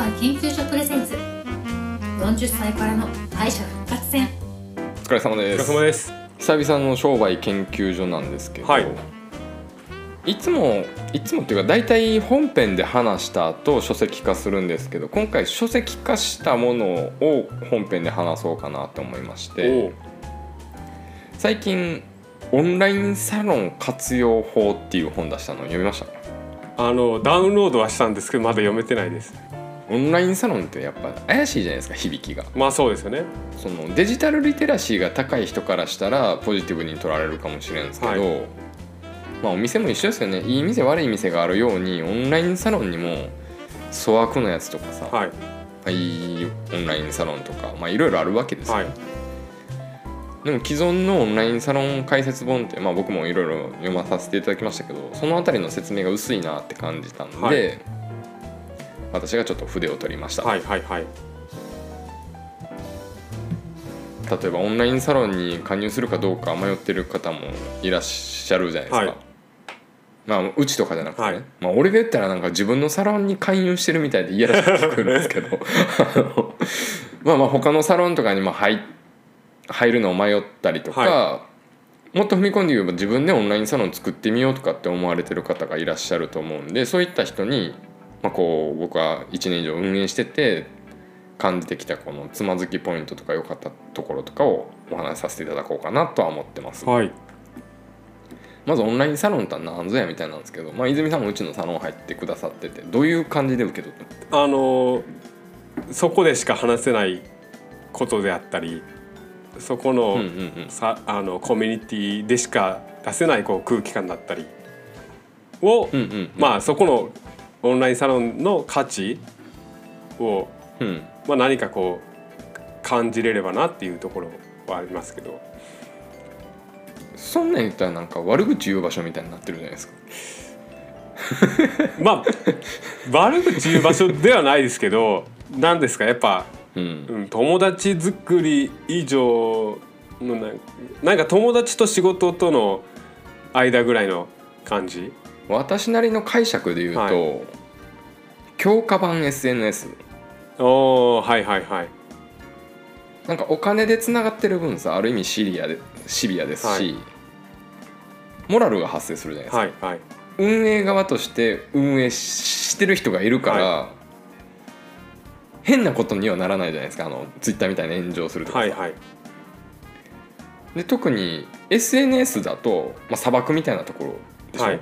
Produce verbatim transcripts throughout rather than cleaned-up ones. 番研究所プレゼンツよんじゅっさいからの敗者復活戦。お疲れ様です。お疲れ様です。久々の商売研究所なんですけど、はい、いつもいつもっていうか大体本編で話した後書籍化するんですけど、今回書籍化したものを本編で話そうかなと思いまして、最近オンラインサロン活用法っていう本出したの読みました？あのダウンロードはしたんですけどまだ読めてないです。オンラインサロンってやっぱ怪しいじゃないですか、響きが。まあそうですよね。そのデジタルリテラシーが高い人からしたらポジティブに取られるかもしれないんですけど、はい、まあ、お店も一緒ですよね。いい店悪い店があるようにオンラインサロンにも粗悪なやつとかさ、はい、いいオンラインサロンとか、まあいろいろあるわけですよ、はい。でも既存のオンラインサロン解説本って、まあ、僕もいろいろ読まさせていただきましたけど、そのあたりの説明が薄いなって感じたんで、はい、私がちょっと筆を取りました、はいはいはい。例えばオンラインサロンに加入するかどうか迷ってる方もいらっしゃるじゃないですか、はい。まあ、うちとかじゃなくてね、はい、まあ、俺が言ったらなんか自分のサロンに勧誘してるみたいで嫌らしく聞くんですけどまあまあ他のサロンとかにも入って入るのを迷ったりとか、はい、もっと踏み込んで言えば自分でオンラインサロン作ってみようとかって思われてる方がいらっしゃると思うんで、そういった人に、まあ、こう僕はいちねん以上運営してて感じてきたこのつまずきポイントとか良かったところとかをお話しさせていただこうかなとは思ってます、はい。まずオンラインサロンとは何ぞやみたいなんですけど、まあ、泉さんもうちのサロン入ってくださっててどういう感じで受け取ってますか？あのそこでしか話せないことであったり、そこ の,、うんうんうん、さあのコミュニティでしか出せないこう空気感だったりを、うんうんうん、まあそこのオンラインサロンの価値を、うん、まあ、何かこう感じれればなっていうところはありますけど、そんなん言ったらなんか悪口言う場所みたいになってるじゃないですかまあ悪口言う場所ではないですけどなんですかやっぱ、うん、友達作り以上のな ん, なんか友達と仕事との間ぐらいの感じ。私なりの解釈で言うと、はい、強化版 エスエヌエス。 おー、はいはいはい。なんかお金でつながってる分さ、ある意味シビアでシビアですし、はい、モラルが発生するじゃないですか、はいはい、運営側として運営してる人がいるから、はい、変なことにはならないじゃないですか、あのツイッターみたいな炎上するとか、はいはい、で特に エスエヌエス だと、まあ、砂漠みたいなところでしょ、はい、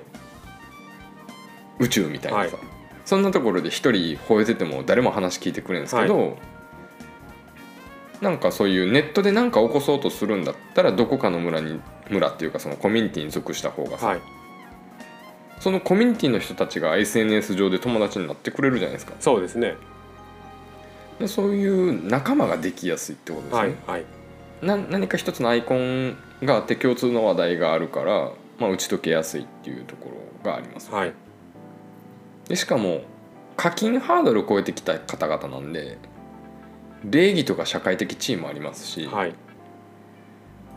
宇宙みたいなさ、はい、そんなところで一人吠えてても誰も話聞いてくれるんですけど、はい、なんかそういうネットで何か起こそうとするんだったらどこかの村に村っていうかそのコミュニティに属した方がさ、はい、そのコミュニティの人たちが エスエヌエス 上で友達になってくれるじゃないですか。そうですね。でそういう仲間ができやすいってことですね、はいはい、な何か一つのアイコンがあって共通の話題があるから、まあ、打ち解けやすいっていうところがあります、ね、はい、でしかも課金ハードルを超えてきた方々なんで礼儀とか社会的地位もありますし、はい、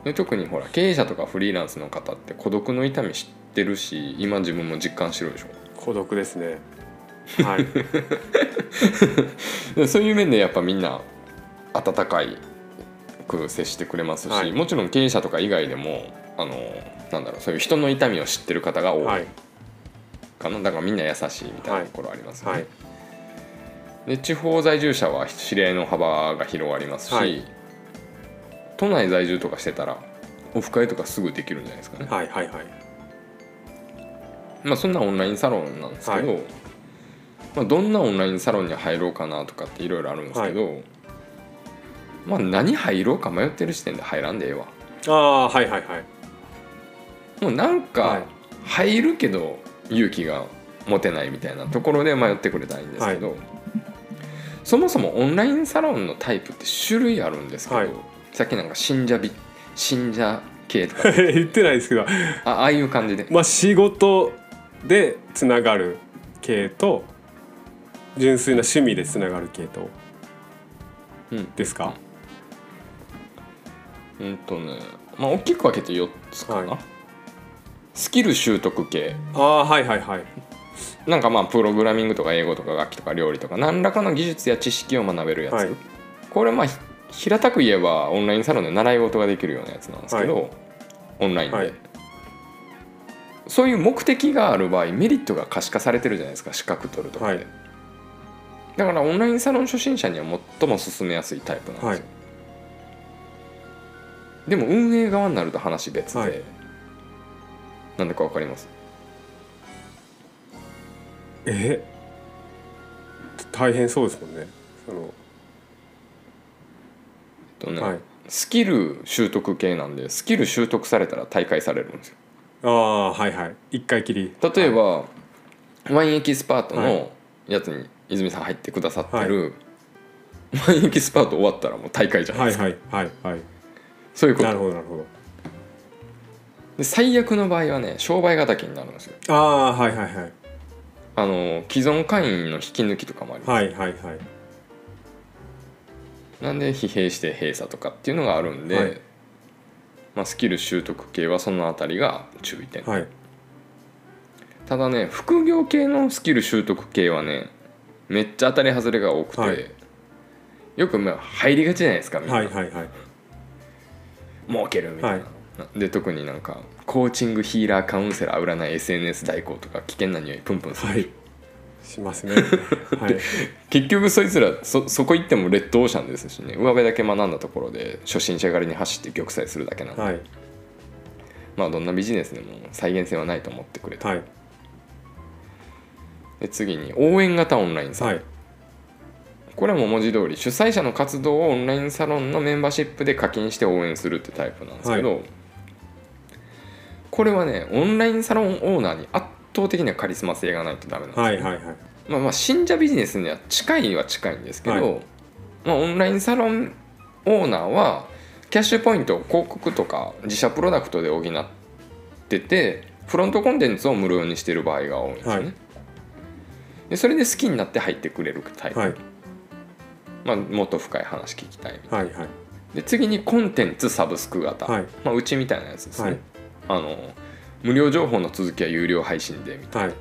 で特にほら経営者とかフリーランスの方って孤独の痛み知ってるし、今自分も実感してるでしょ。孤独ですね、はい、そういう面でやっぱみんな温かく接してくれますし、はい、もちろん経営者とか以外でもあのなんだろう、そういう人の痛みを知ってる方が多いかな、はい、だからみんな優しいみたいなところありますね、はいはい、で地方在住者は知り合いの幅が広がりますし、はい、都内在住とかしてたらオフ会とかすぐできるんじゃないですかね、はいはいはい、まあ、そんなオンラインサロンなんですけど、はい、まあ、どんなオンラインサロンに入ろうかなとかっていろいろあるんですけど、はい、まあ何入ろうか迷ってる時点で入らんでええわ。ああ、はいはいはい。もうなんか入るけど勇気が持てないみたいなところで迷ってくれたらいいんですけど、はい、そもそもオンラインサロンのタイプって種類あるんですけど、はい、さっきなんか信者び信者系とか言ってないですけど あ, ああいう感じで、まあ、仕事でつながる系と純粋な趣味でつながる系統ですか？うん、うんとね、まあ大きく分けてよっつかな、はい、スキル習得系。ああ、はいはいはい。なんかまあプログラミングとか英語とか楽器とか料理とか何らかの技術や知識を学べるやつ、はい、これまあ平たく言えばオンラインサロンで習い事ができるようなやつなんですけど、はい、オンラインで、はい、そういう目的がある場合メリットが可視化されてるじゃないですか、資格取るとかで、はい、だからオンラインサロン初心者には最も進めやすいタイプなんですよ、はい、でも運営側になると話別で、はい、なんでか分かります？え大変そうですもんね、その、えっとねはい、スキル習得系なんでスキル習得されたら大会されるんですよ。ああはいはい、いっかいきり。例えば、はい、ワインエキスパートのやつに泉さん入ってくださってる、はい、ワインエキスパート終わったらもう大会じゃないですか。はいはいはい、はい、そういうこと。なるほどなるほど。で最悪の場合はね商売敵になるんですよ。ああはいはいはい、あの既存会員の引き抜きとかもあります。はいはいはい。なんで疲弊して閉鎖とかっていうのがあるんで、はい、まあ、スキル習得系はそのあたりが注意点、はい、ただね副業系のスキル習得系はねめっちゃ当たり外れが多くて、はい、よくまあ入りがちじゃないですかみんな、はいはいはい、儲けるみたいな、はい、で特になんかコーチング、ヒーラー、カウンセラー、占い、 エスエヌエス 代行とか危険な匂いプンプンする、はい、しますね、はい、結局そいつら そ, そこ行ってもレッドオーシャンですしね、上辺だけ学んだところで初心者狩りに走って玉砕するだけなので、はい、まあどんなビジネスでも再現性はないと思ってくれた、はい、で次に応援型オンラインサロン、はい、これはもう文字通り主催者の活動をオンラインサロンのメンバーシップで課金して応援するってタイプなんですけど、はい、これはねオンラインサロンオーナーに圧倒的なカリスマ性がないとダメなんですよ、はいはいはい、まあ、まあ信者ビジネスには近いは近いんですけど、はい、まあ、オンラインサロンオーナーはキャッシュポイントを広告とか自社プロダクトで補っててフロントコンテンツを無料にしている場合が多いんですよね、はい、でそれで好きになって入ってくれるタイプ、はい、まあ、もっと深い話聞きたいみたいな、はいはい、で次にコンテンツサブスク型、はい、まあ、うちみたいなやつですね、はい、あの無料情報の続きは有料配信でみたいな、はい、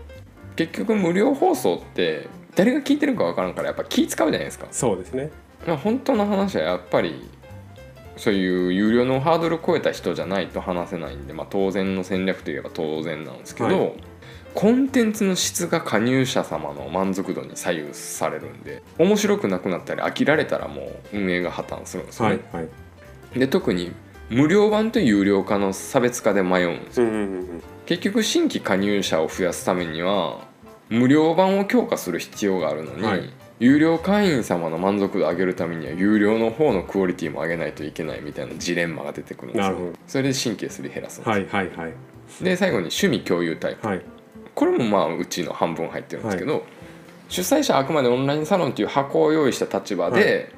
結局無料放送って誰が聞いてるか分からんからやっぱ気使うじゃないですか。そうですね、まあ、本当の話はやっぱりそういう有料のハードルを超えた人じゃないと話せないんで、まあ、当然の戦略といえば当然なんですけど、はい、コンテンツの質が加入者様の満足度に左右されるんで面白くなくなったり飽きられたらもう運営が破綻するんですよね、はいはい、で特に無料版と有料化の差別化で迷うんですよ、うんうんうん、結局新規加入者を増やすためには無料版を強化する必要があるのに、はい、有料会員様の満足度を上げるためには有料の方のクオリティも上げないといけないみたいなジレンマが出てくるんですよ。なるほど。それで神経すり減らすんですよ、はいはいはい、で最後に趣味共有タイプ、はい、これもまあうちの半分入ってるんですけど、はい、主催者はあくまでオンラインサロンという箱を用意した立場で、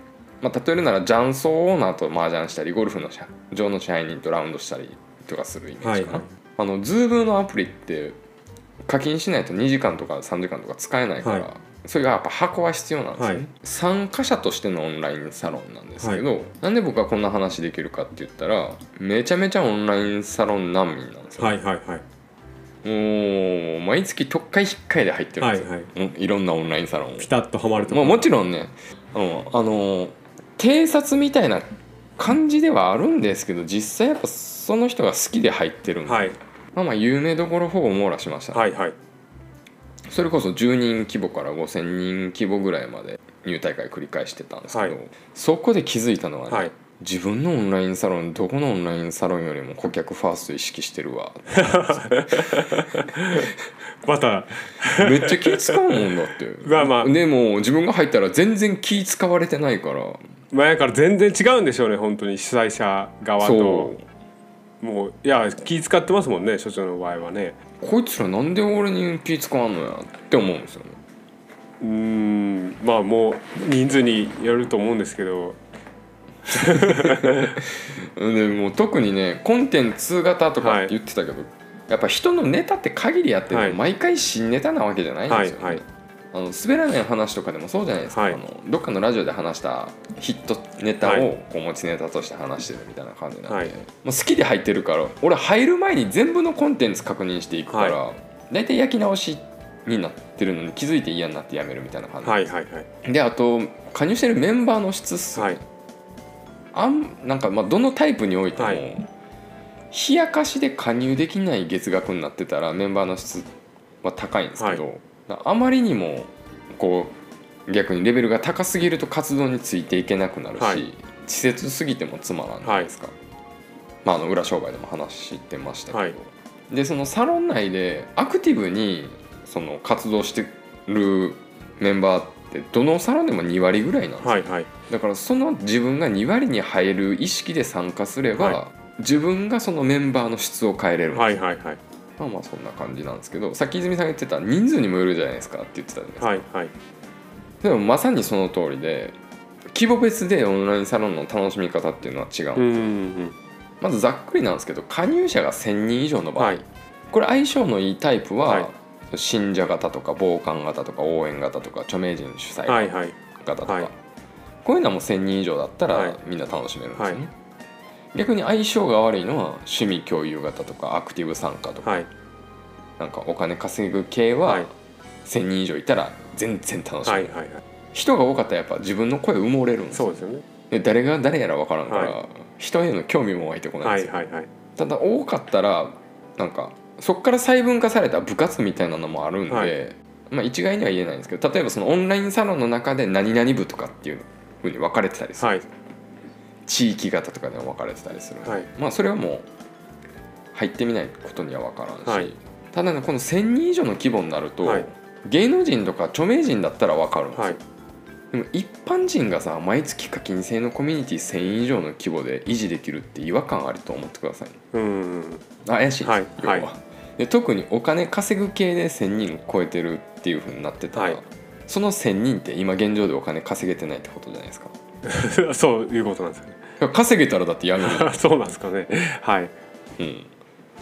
はい、まあ、例えるなら雀荘オーナーと麻雀したりゴルフの上の支配人とラウンドしたりとかするイメージかな、はい、あの Zoom のアプリって課金しないとにじかんとかさんじかんとか使えないから、はい、それがやっぱ箱は必要なんですね、はい、参加者としてのオンラインサロンなんですけど、はい、なんで僕はこんな話できるかって言ったらめちゃめちゃオンラインサロン難民なんですよ、はいはいはい、もう毎月特会引っかいで入ってるんですよ、はいはい、いろんなオンラインサロンピタッとハマると、まあ、もちろんね、うん、あの偵察みたいな感じではあるんですけど実際やっぱその人が好きで入ってるんで、はい、まあまあ有名どころほぼ網羅しました、ね、はいはい、それこそじゅうにん規模からごせんにん規模ぐらいまで入大会繰り返してたんですけど、はい、そこで気づいたのはね、はい、自分のオンラインサロンどこのオンラインサロンよりも顧客ファースト意識してるわまためっちゃ気使うもんだってまあ、まあ、でも自分が入ったら全然気使われてないから前から全然違うんでしょうね本当に主催者側と。もういや気使ってますもんね所長の場合はね。こいつらなんで俺に気使わんのやって思うんですよね。うーんまあもう人数によると思うんですけどでも特にねコンテンツ型とかって言ってたけど、はい、やっぱ人のネタって限りやっても毎回新ネタなわけじゃないんですよね、はいはいはい、あの滑らない話とかでもそうじゃないですか、はい、あのどっかのラジオで話したヒットネタをこう持ちネタとして話してるみたいな感じなんで、はい、もう好きで入ってるから俺入る前に全部のコンテンツ確認していくから、はい、大体焼き直しになってるので気づいて嫌になってやめるみたいな感じ、はいはいはい、であと加入してるメンバーの質っす、はい、あんなんかまあどのタイプにおいても、はい、冷やかしで加入できない月額になってたらメンバーの質は高いんですけど、はい、あまりにもこう逆にレベルが高すぎると活動についていけなくなるし、はい、稚拙すぎてもつまらないですか、はい、まあ、あの裏商売でも話してましたけど、はい、でそのサロン内でアクティブにその活動してるメンバーってどのサロンでもに割ぐらいなんですよ、はいはい、だからその自分がに割に入る意識で参加すれば、はい、自分がそのメンバーの質を変えれるんです、はいはいはい、まあまあそんな感じなんですけど、さっき泉さんが言ってた人数にもよるじゃないですかって言ってたじゃないですか、はいはい、でもまさにその通りで規模別でオンラインサロンの楽しみ方っていうのは違うんですよ、うんうんうん、まずざっくりなんですけど加入者がせんにん以上の場合、はい、これ相性のいいタイプは、はい、信者型とか傍観型とか応援型とか著名人主催型とか、はいはい、こういうのはもうせんにん以上だったらみんな楽しめるんですよね、はい、逆に相性が悪いのは趣味共有型とかアクティブ参加とか、はい、なんかお金稼ぐ系は、はい、せんにん以上いたら全然楽しめる、はいはいはい、人が多かったらやっぱ自分の声埋もれるんですよ、そうですよね、で誰が誰やら分からんから、はい、人への興味も湧いてこないんですよ、はいはいはい、ただ多かったらなんかそこから細分化された部活みたいなのもあるんで、はい、まあ、一概には言えないんですけど、例えばそのオンラインサロンの中で何々部とかっていう風に分かれてたりする、はい、地域型とかでも分かれてたりするので、はい、まあ、それはもう入ってみないことには分からんし、はい、ただ、ね、このせんにん以上の規模になると、はい、芸能人とか著名人だったら分かるんですよ、はい、でも一般人がさ毎月課金制のコミュニティせん以上の規模で維持できるって違和感あると思ってください、うん、あ怪しい、はい、要は、はい、で特にお金稼ぐ系でせんにん超えてるっていう風になってたら、はい、そのせんにんって今現状でお金稼げてないってことじゃないですかそういうことなんですよね、稼げたらだってやめるそうなんですかね、はい、うん、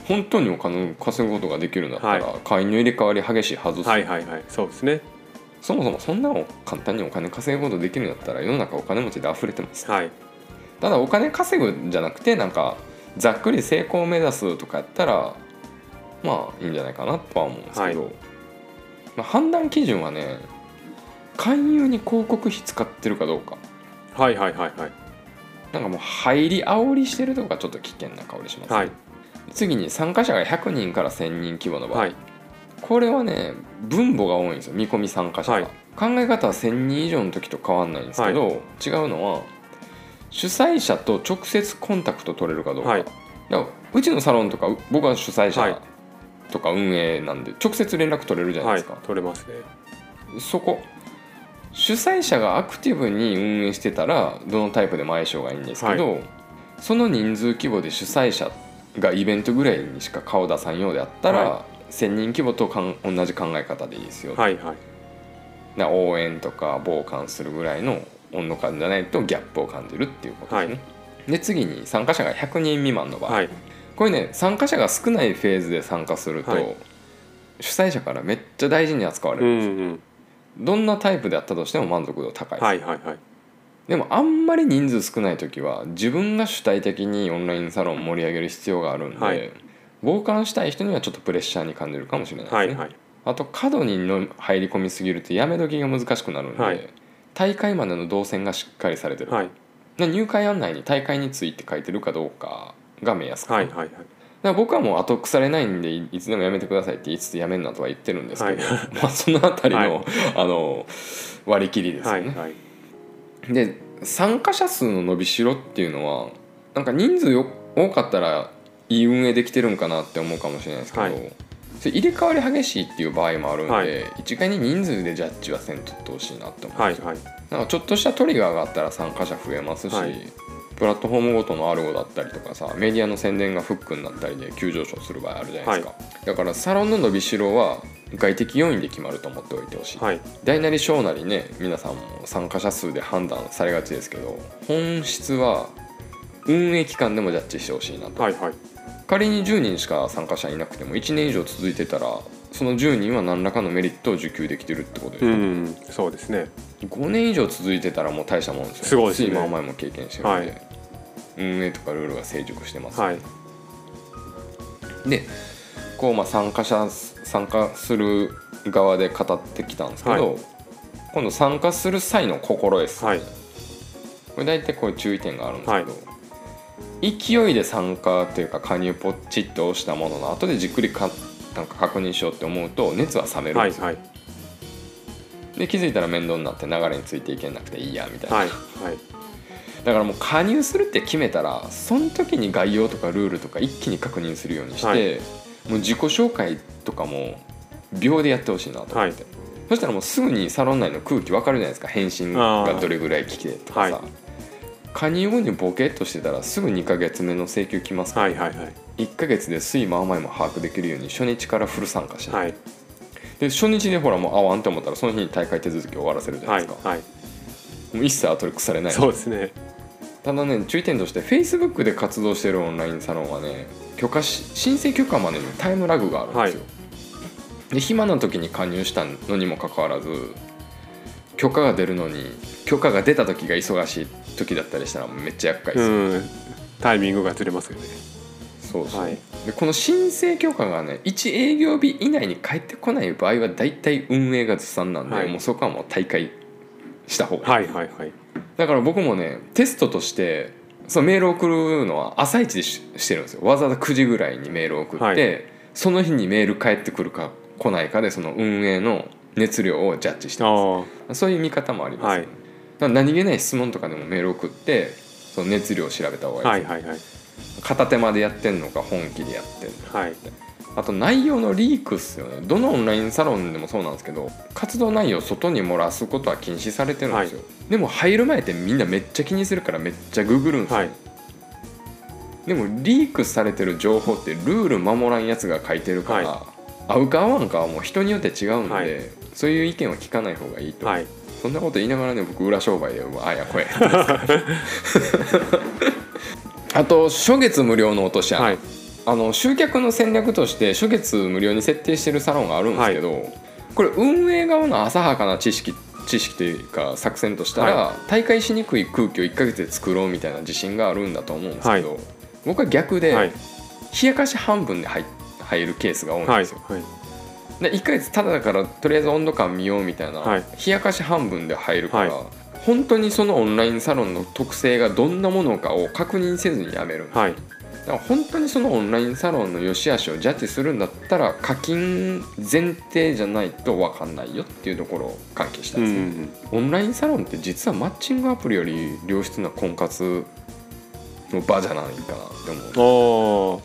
本当にお金稼ぐことができるんだったら、はい、会員の入れ替わり激しいはずです、はいはいはい、そうですね、そもそもそんなの簡単にお金稼ぐことできるんだったら世の中お金持ちで溢れてます、はい、ただお金稼ぐんじゃなくてなんかざっくり成功を目指すとかやったらまあいいんじゃないかなとは思うんですけど、はい、まあ、判断基準はね勧誘に広告費使ってるかどうか、はいはいはいはい、なんかもう入り煽りしてるとかちょっと危険な香りします、ね、はい、次に参加者がひゃくにんからせんにん規模の場合、はい、これはね分母が多いんですよ、見込み参加者が、はい、考え方はせんにん以上の時と変わんないんですけど、はい、違うのは主催者と直接コンタクト取れるかどうか、はい、だからうちのサロンとか僕は主催者とか運営なんで直接連絡取れるじゃないですか、はい、取れますね、そこ主催者がアクティブに運営してたらどのタイプでも相性がいいんですけど、はい、その人数規模で主催者がイベントぐらいにしか顔出さんようであったら、はい、せんにん規模とかん同じ考え方でいいですよ、はいはい、だから応援とか傍観するぐらいの温度感じゃないとギャップを感じるっていうことですね、はい、で次に参加者がひゃくにん未満の場合、はい、これね参加者が少ないフェーズで参加すると、はい、主催者からめっちゃ大事に扱われるんですよ、うんうん、どんなタイプであったとしても満足度高いです、はいはいはい、でもあんまり人数少ないときは自分が主体的にオンラインサロンを盛り上げる必要があるんで、はい、傍観したい人にはちょっとプレッシャーに感じるかもしれないですね、はいはい、あと過度にの入り込みすぎるとやめ時が難しくなるので、はい、大会までの動線がしっかりされてる、はい、で入会案内に大会について書いてるかどうかが目安かな、はいはいはい、だから僕はもう後腐れないんでいつでもやめてくださいって言いつつやめんなとは言ってるんですけど、はい、まあそのあたりの、はい、あの割り切りですよね、はいはい、で参加者数の伸びしろっていうのはなんか人数多かったらいい運営できてるんかなって思うかもしれないですけど、はい、それ入れ替わり激しいっていう場合もあるんで、はい、一概に人数でジャッジはせんとってほしいなって思うんですよ、はいはい、なんかちょっとしたトリガーがあったら参加者増えますし、はい、プラットフォームごとのアルゴだったりとかさメディアの宣伝がフックになったりで急上昇する場合あるじゃないですか、はい、だからサロンの伸びしろは外的要因で決まると思っておいてほしい、はい、大なり小なりね皆さんも参加者数で判断されがちですけど本質は運営期間でもジャッジしてほしいなと、はいはい、仮にじゅうにんしか参加者いなくてもいちねん以上続いてたらそのじゅうにんは何らかのメリットを受給できてるってことですよね、うん、そうですね、ごねん以上続いてたらもう大したもんですよね、すごいですね、今お前も経験してるので、はい、運営とかルールが成熟してます、ね、はい、で構まあ参加者参加する側で語ってきたんですけど、はい、今度参加する際の心得です、はい、これ大体こういう注意点があるんですけど、はい、勢いで参加というか加入ポチッと押したものの後でじっくりかなんか確認しようって思うと熱は冷めるんですよ、はいはい、で気づいたら面倒になって流れについていけなくていいやみたいな、はいはい、だからもう加入するって決めたらその時に概要とかルールとか一気に確認するようにして、はい、もう自己紹介とかも秒でやってほしいなと思って、はい、そしたらもうすぐにサロン内の空気分かるじゃないですか。返信がどれぐらい来てとかさ、はい、加入後にボケっとしてたらすぐにかげつめの請求来ますから、はいはいはい、いっかげつで水も甘いも把握できるように初日からフル参加して、はい、で初日でほらもう合わんと思ったらその日に大会手続き終わらせるじゃないですか、はいはい、もう一切後で腐れない。そうですね。ただね、注意点として Facebook で活動してるオンラインサロンはね、許可し申請許可までにタイムラグがあるんですよ、はい、で暇な時に加入したのにもかかわらず許可が出るのに許可が出た時が忙しい時だったりしたらめっちゃ厄介ですよ、ね、うん、タイミングがずれますよね。そうそう、はい、でこの申請許可がねいち営業日以内に返ってこない場合はだいたい運営がずさんなんで、はい、もうそこはもう退会した方がいい、はいはいはい、だから僕もねテストとしてそのメールを送るのは朝一で し, してるんですよ。わざわざくじぐらいにメールを送って、はい、その日にメール返ってくるか来ないかでその運営の熱量をジャッジしてます。そういう見方もあります、ね、はい、だから何気ない質問とかでもメール送ってその熱量を調べた方がいいです、はいはいはい、片手間でやってんのか本気でやってんのか、はい、あと内容のリークっすよね。どのオンラインサロンでもそうなんですけど活動内容を外に漏らすことは禁止されてるんですよ、はい、でも入る前ってみんなめっちゃ気にするからめっちゃググるんですよ、はい、でもリークされてる情報ってルール守らんやつが書いてるから、はい、合うか合わんかはもう人によって違うんで、はい、そういう意見は聞かない方がいいと、はい、そんなこと言いながらね僕裏商売であやこやあと初月無料の落とし穴、はい、あの集客の戦略として初月無料に設定してるサロンがあるんですけど、はい、これ運営側の浅はかな知識知識というか作戦としたら、はい、大会しにくい空気をいっかげつで作ろうみたいな自信があるんだと思うんですけど、はい、僕は逆で、はい、冷やかし半分で入って入るケースが多いんですよ、はいはい、でいっかげつただだからとりあえず温度感見ようみたいな、はい、冷やかし半分で入るから、はい、本当にそのオンラインサロンの特性がどんなものかを確認せずにやめるんです、はい、だから本当にそのオンラインサロンの良し悪しをジャッジするんだったら課金前提じゃないと分かんないよっていうところを関係したんです、うんうん、オンラインサロンって実はマッチングアプリより良質な婚活の場じゃないかなって思う。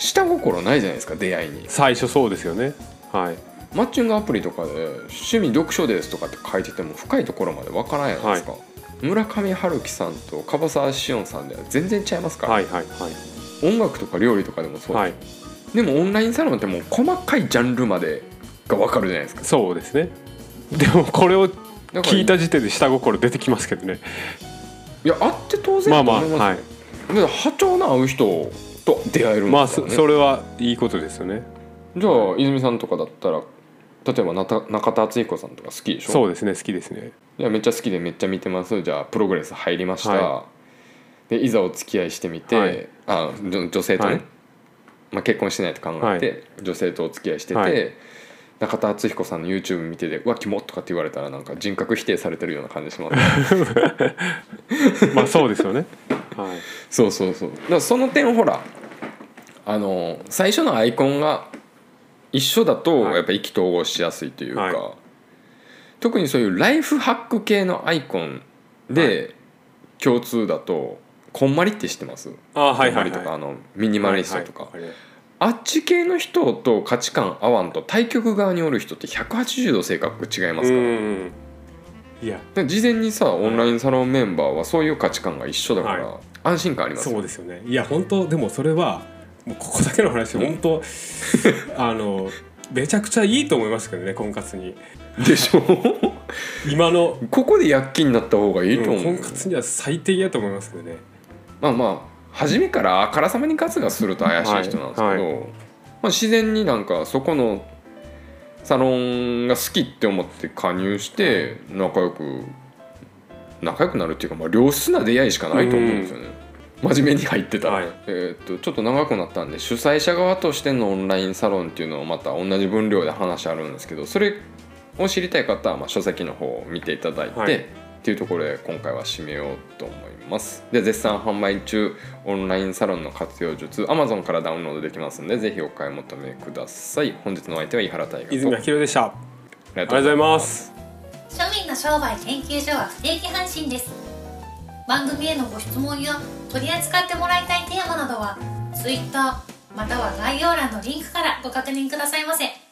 下心ないじゃないですか出会いに。最初そうですよね、はい、マッチングアプリとかで趣味読書ですとかって書いてても深いところまでわからないじゃないですか、はい、村上春樹さんと樺沢紫音さんでは全然違いますから、はいはいはい、音楽とか料理とかでもそうです、はい、でもオンラインサロンってもう細かいジャンルまでがわかるじゃないですか。そうですね。でもこれを聞いた時点で下心出てきますけどね。いやあって当然だと思います、まあまあ、はい、波長の合う人と出会えるんです、ね、まあ そ, それはいいことですよね。じゃあ泉さんとかだったら例えば中田敦彦さんとか好きでしょ。そうですね、好きですね。いやめっちゃ好きでめっちゃ見てます。じゃあプログレス入りました、はい、でいざお付き合いしてみて、はい、あ 女, 女性とね、はい、まあ、結婚してないと考えて、はい、女性とお付き合いしてて、はい、中田敦彦さんの YouTube 見ててうわキモとかって言われたらなんか人格否定されてるような感じします、ね、まあそうですよね、はい、そうそうそう。だからその点ほらあの最初のアイコンが一緒だとやっぱ意気投合しやすいというか、はい、特にそういうライフハック系のアイコンで共通だとこんまりって知ってます？あ、はいはいはい、こんまりとかあのミニマリストとか、はいはい、あっち系の人と価値観合わんと対極側におる人ってひゃくはちじゅうど性格違いますから、うんいや事前にさオンラインサロンメンバーはそういう価値観が一緒だから、はい、安心感ありますよ。そうですよね。いや本当でもそれはもうここだけの話で本当あのめちゃくちゃいいと思いますけどね婚活に。でしょ今のここで躍起になった方がいいと思う、うん、婚活には最適だと思いますけどね。まあまあ初めからあからさまにガツガツすると怪しい人なんですけど、はいはい、まあ、自然になんかそこのサロンが好きって思って加入して仲良く仲良くなるっていうか、まあ良質な出会いしかないと思うんですよね。真面目に入ってた、はい、えー、っとちょっと長くなったんで主催者側としてのオンラインサロンっていうのをまた同じ分量で話あるんですけど、それを知りたい方はまあ書籍の方を見ていただいて、はい、っていうところで今回は締めようと思います。で絶賛販売中オンラインサロンの活用術 Amazon からダウンロードできますのでぜひお買い求めください。本日のお相手は井原大河と泉明宏でした。ありがとうございます。庶民の商売研究所は不定期配信です。番組へのご質問や取り扱ってもらいたいテーマなどは Twitter または概要欄のリンクからご確認くださいませ。